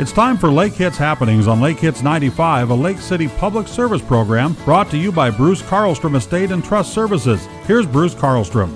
It's time for Lake Hits Happenings on Lake Hits 95, a Lake City public service program brought to you by Bruce Carlstrom Estate and Trust Services. Here's Bruce Carlstrom.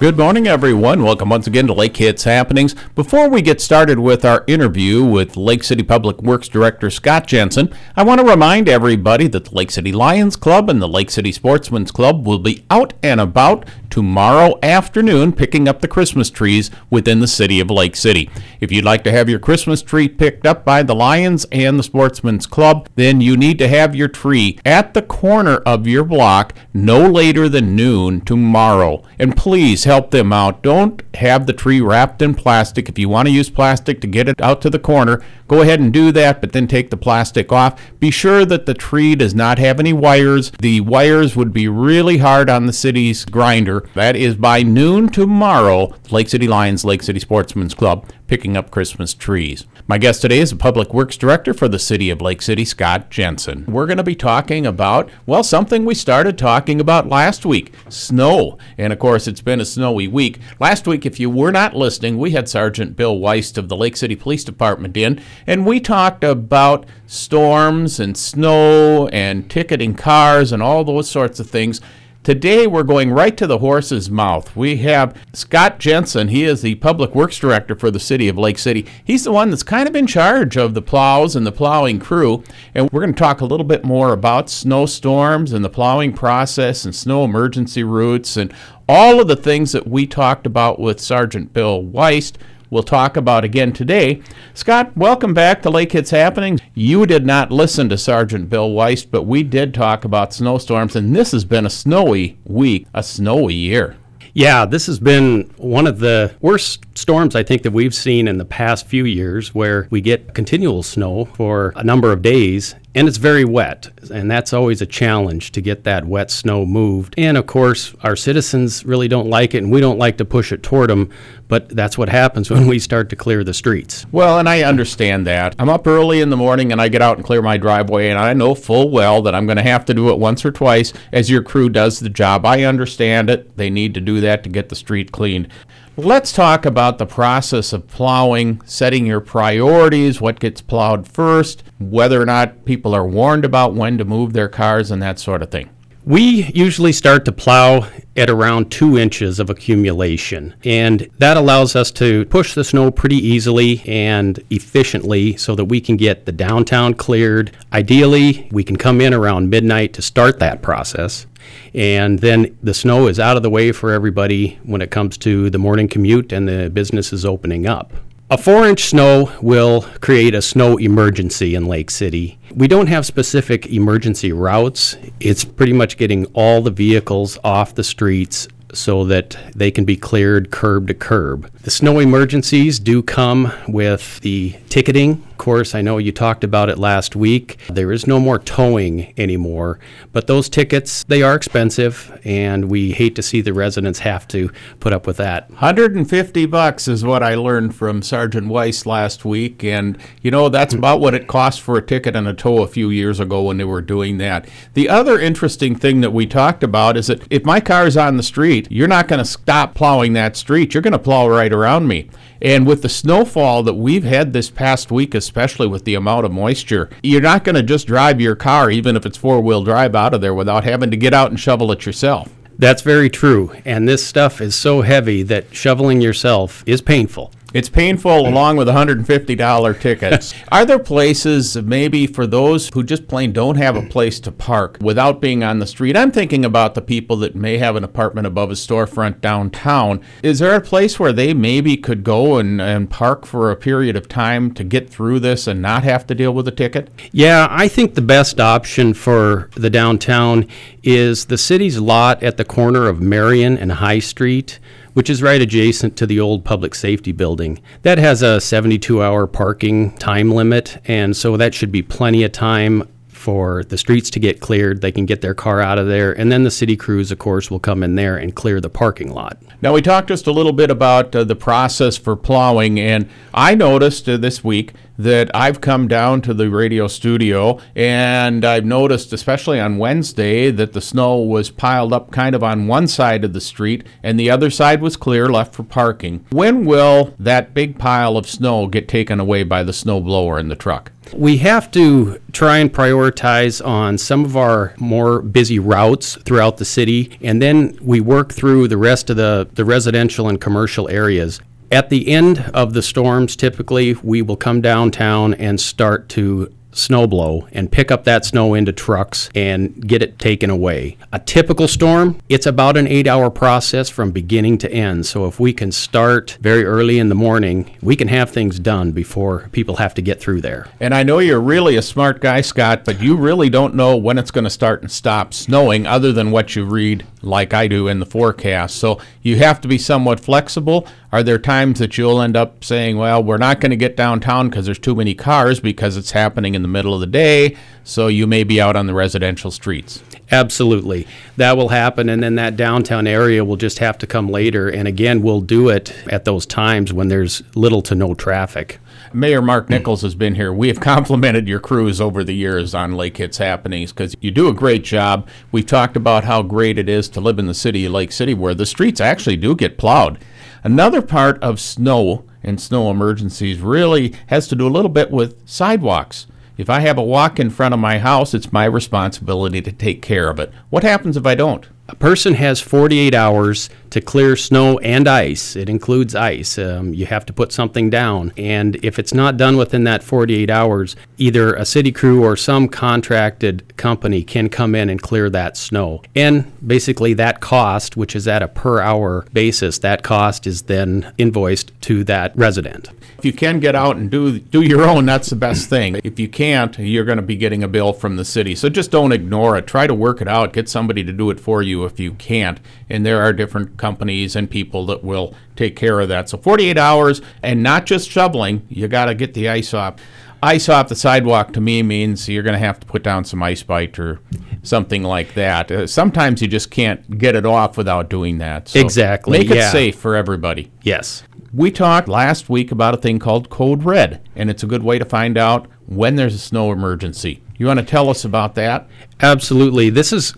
Good morning, everyone. Welcome once again to Lake Hits Happenings. Before we get started with our interview with Lake City Public Works Director Scott Jensen, I want to remind everybody that the Lake City Lions Club and the Lake City Sportsman's Club will be out and about tomorrow afternoon picking up the Christmas trees within the city of Lake City. If you'd like to have your Christmas tree picked up by the Lions and the Sportsman's Club, then you need to have your tree at the corner of your block no later than noon tomorrow. And please help them out. Don't have the tree wrapped in plastic. If you want to use plastic to get it out to the corner, go ahead and do that, but then take the plastic off. Be sure that the tree does not have any wires. The wires would be really hard on the city's grinder. That is by noon tomorrow, Lake City Lions, Lake City Sportsman's Club, picking up Christmas trees. My guest today is the Public Works Director for the City of Lake City, Scott Jensen. We're going to be talking about, well, something we started talking about last week, snow. And of course, it's been a snowy week. Last week, if you were not listening, we had Sergeant Bill Wiste of the Lake City Police Department in, and we talked about storms and snow and ticketing cars and all those sorts of things. Today, we're going right to the horse's mouth. We have Scott Jensen. He is the Public Works Director for the City of Lake City. He's the one that's kind of in charge of the plows and the plowing crew. And we're going to talk a little bit more about snowstorms and the plowing process and snow emergency routes and all of the things that we talked about with Sergeant Bill Wiste. We'll talk about again today. Scott, welcome back to Lake Hits Happening. You did not listen to Sergeant Bill Wiste, but we did talk about snowstorms, and this has been a snowy week, a snowy year. Yeah, this has been one of the worst storms I think that we've seen in the past few years, where we get continual snow for a number of days, and it's very wet, and that's always a challenge to get that wet snow moved. And of course, our citizens really don't like it, and we don't like to push it toward them, but that's what happens when we start to clear the streets. Well, and I understand that. I'm up early in the morning, and I get out and clear my driveway, and I know full well that I'm going to have to do it once or twice as your crew does the job. I understand it. They need to do that to get the street cleaned. Let's talk about the process of plowing, setting your priorities, what gets plowed first, whether or not people are warned about when to move their cars and that sort of thing. We usually start to plow at around 2 inches of accumulation, and that allows us to push the snow pretty easily and efficiently so that we can get the downtown cleared. Ideally, we can come in around midnight to start that process, and then the snow is out of the way for everybody when it comes to the morning commute and the businesses opening up. A 4-inch snow will create a snow emergency in Lake City. We don't have specific emergency routes. It's pretty much getting all the vehicles off the streets so that they can be cleared curb to curb. The snow emergencies do come with the ticketing. Of course, I know you talked about it last week. There is no more towing anymore, but those tickets, they are expensive, and we hate to see the residents have to put up with that. $150 is what I learned from Sergeant Wiste last week, and you know, that's about what it cost for a ticket and a tow a few years ago when they were doing that. The other interesting thing that we talked about is that if my car is on the street, you're not going to stop plowing that street. You're going to plow right around me. And with the snowfall that we've had this past week, especially with the amount of moisture, you're not going to just drive your car, even if it's four-wheel drive, out of there without having to get out and shovel it yourself. That's very true. And this stuff is so heavy that shoveling yourself is painful. It's painful along with $150 tickets. Are there places maybe for those who just plain don't have a place to park without being on the street? I'm thinking about the people that may have an apartment above a storefront downtown. Is there a place where they maybe could go and park for a period of time to get through this and not have to deal with a ticket? Yeah, I think the best option for the downtown is the city's lot at the corner of Marion and High Street, which is right adjacent to the old public safety building. That has a 72-hour parking time limit, and so that should be plenty of time for the streets to get cleared. They can get their car out of there, and then the city crews, of course, will come in there and clear the parking lot. Now, we talked just a little bit about the process for plowing, and I noticed this week that I've come down to the radio studio, and I've noticed, especially on Wednesday, that the snow was piled up kind of on one side of the street, and the other side was clear, left for parking. When will that big pile of snow get taken away by the snow blower in the truck? We have to try and prioritize on some of our more busy routes throughout the city, and then we work through the rest of the residential and commercial areas. At the end of the storms, typically, we will come downtown and start to snowblow and pick up that snow into trucks and get it taken away. A typical storm, it's about an 8-hour process from beginning to end. So if we can start very early in the morning, we can have things done before people have to get through there. And I know you're really a smart guy, Scott, but you really don't know when it's going to start and stop snowing other than what you read like I do in the forecast. So you have to be somewhat flexible. Are there times that you'll end up saying, well, we're not going to get downtown because there's too many cars because it's happening in the middle of the day, so you may be out on the residential streets? Absolutely. That will happen, and then that downtown area will just have to come later, and again, we'll do it at those times when there's little to no traffic. Mayor Mark Nichols has been here. We have complimented your crews over the years on Lake Hits Happenings because you do a great job. We've talked about how great it is to live in the city of Lake City where the streets actually do get plowed. Another part of snow and snow emergencies really has to do a little bit with sidewalks. If I have a walk in front of my house, it's my responsibility to take care of it. What happens if I don't? A person has 48 hours to clear snow and ice. It includes ice. You have to put something down. And if it's not done within that 48 hours, either a city crew or some contracted company can come in and clear that snow. And basically that cost, which is at a per hour basis, that cost is then invoiced to that resident. If you can get out and do your own, that's the best thing. If you can't, you're going to be getting a bill from the city. So just don't ignore it. Try to work it out. Get somebody to do it for you if you can't. And there are different companies and people that will take care of that. So 48 hours and not just shoveling. You got to get the ice off. Ice off the sidewalk to me means you're going to have to put down some ice bite or something like that. Sometimes you just can't get it off without doing that. So exactly. Make it safe for everybody. Yes. We talked last week about a thing called Code Red, and it's a good way to find out when there's a snow emergency. You want to tell us about that? Absolutely.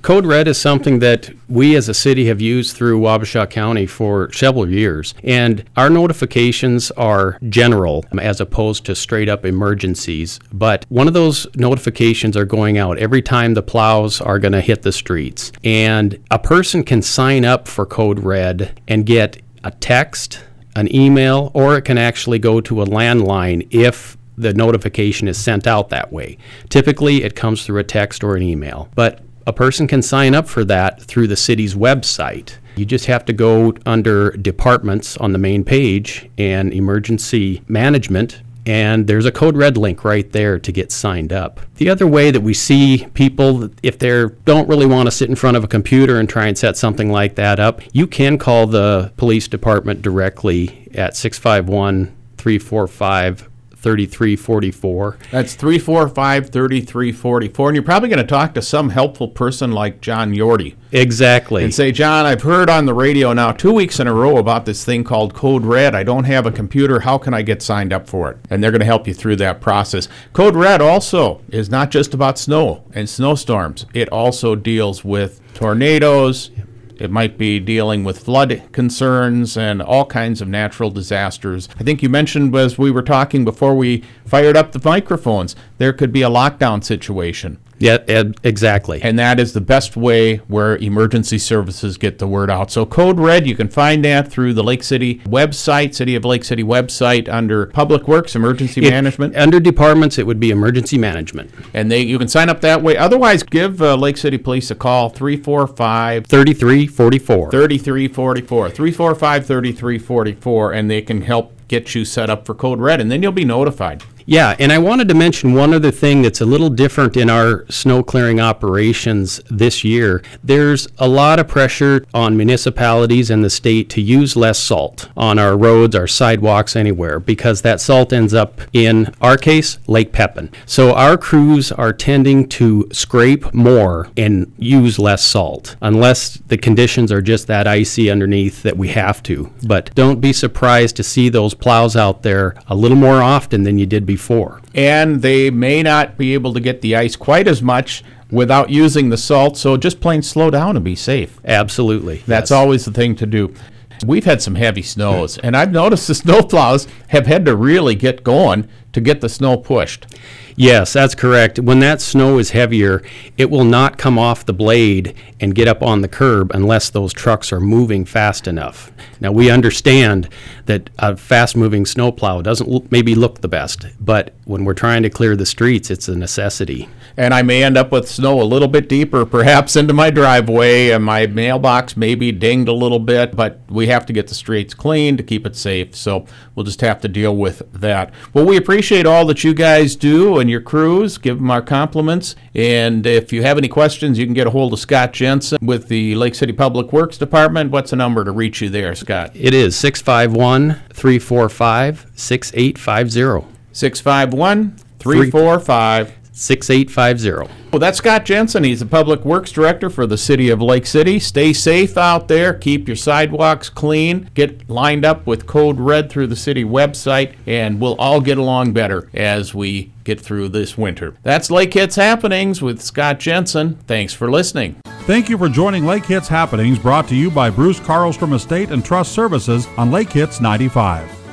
Code Red is something that we as a city have used through Wabasha County for several years. And our notifications are general as opposed to straight up emergencies. But one of those notifications are going out every time the plows are going to hit the streets. And a person can sign up for Code Red and get a text, an email, or it can actually go to a landline if the notification is sent out that way. Typically, it comes through a text or an email, but a person can sign up for that through the city's website. You just have to go under departments on the main page and emergency management, and there's a Code Red link right there to get signed up. The other way that we see people, if they don't really want to sit in front of a computer and try and set something like that up, you can call the police department directly at 651-345-3344. That's 345-3344. And you're probably going to talk to some helpful person like John Yordy. Exactly. And say, John, I've heard on the radio now 2 weeks in a row about this thing called Code Red. I don't have a computer. How can I get signed up for it? And they're going to help you through that process. Code Red also is not just about snow and snowstorms. It also deals with tornadoes. It might be dealing with flood concerns and all kinds of natural disasters. I think you mentioned as we were talking before we fired up the microphones, there could be a lockdown situation. Yeah, exactly. And that is the best way where emergency services get the word out. So Code Red, you can find that through the Lake City website, City of Lake City website, under Public Works, Emergency Management. Under Departments, it would be Emergency Management. And you can sign up that way. Otherwise, give Lake City Police a call, 345-3344. 345-3344, and they can help get you set up for Code Red, and then you'll be notified. Yeah, and I wanted to mention one other thing that's a little different in our snow clearing operations this year. There's a lot of pressure on municipalities and the state to use less salt on our roads, our sidewalks, anywhere, because that salt ends up, in our case, Lake Pepin. So our crews are tending to scrape more and use less salt, unless the conditions are just that icy underneath that we have to. But don't be surprised to see those plows out there a little more often than you did before. And they may not be able to get the ice quite as much without using the salt, so just plain slow down and be safe. Absolutely. That's always the thing to do. We've had some heavy snows, and I've noticed the snow plows have had to really get going to get the snow pushed. Yes, that's correct. When that snow is heavier, it will not come off the blade and get up on the curb unless those trucks are moving fast enough. Now, we understand that a fast-moving snow plow doesn't maybe look the best, but when we're trying to clear the streets, it's a necessity. And I may end up with snow a little bit deeper, perhaps into my driveway, and my mailbox may be dinged a little bit, but we have to get the streets clean to keep it safe, so we'll just have to deal with that. Well, we appreciate all that you guys do, and your crews. Give them our compliments. And if you have any questions, you can get a hold of Scott Jensen with the Lake City Public Works Department. What's the number to reach you there, Scott? It is 651-345-6850. 651-345-6850. Well, that's Scott Jensen. He's the Public Works Director for the City of Lake City. Stay safe out there. Keep your sidewalks clean. Get lined up with Code Red through the city website, and we'll all get along better as we get through this winter. That's Lake Hits Happenings with Scott Jensen. Thanks for listening. Thank you for joining Lake Hits Happenings, brought to you by Bruce Carlstrom Estate and Trust Services on Lake Hits 95.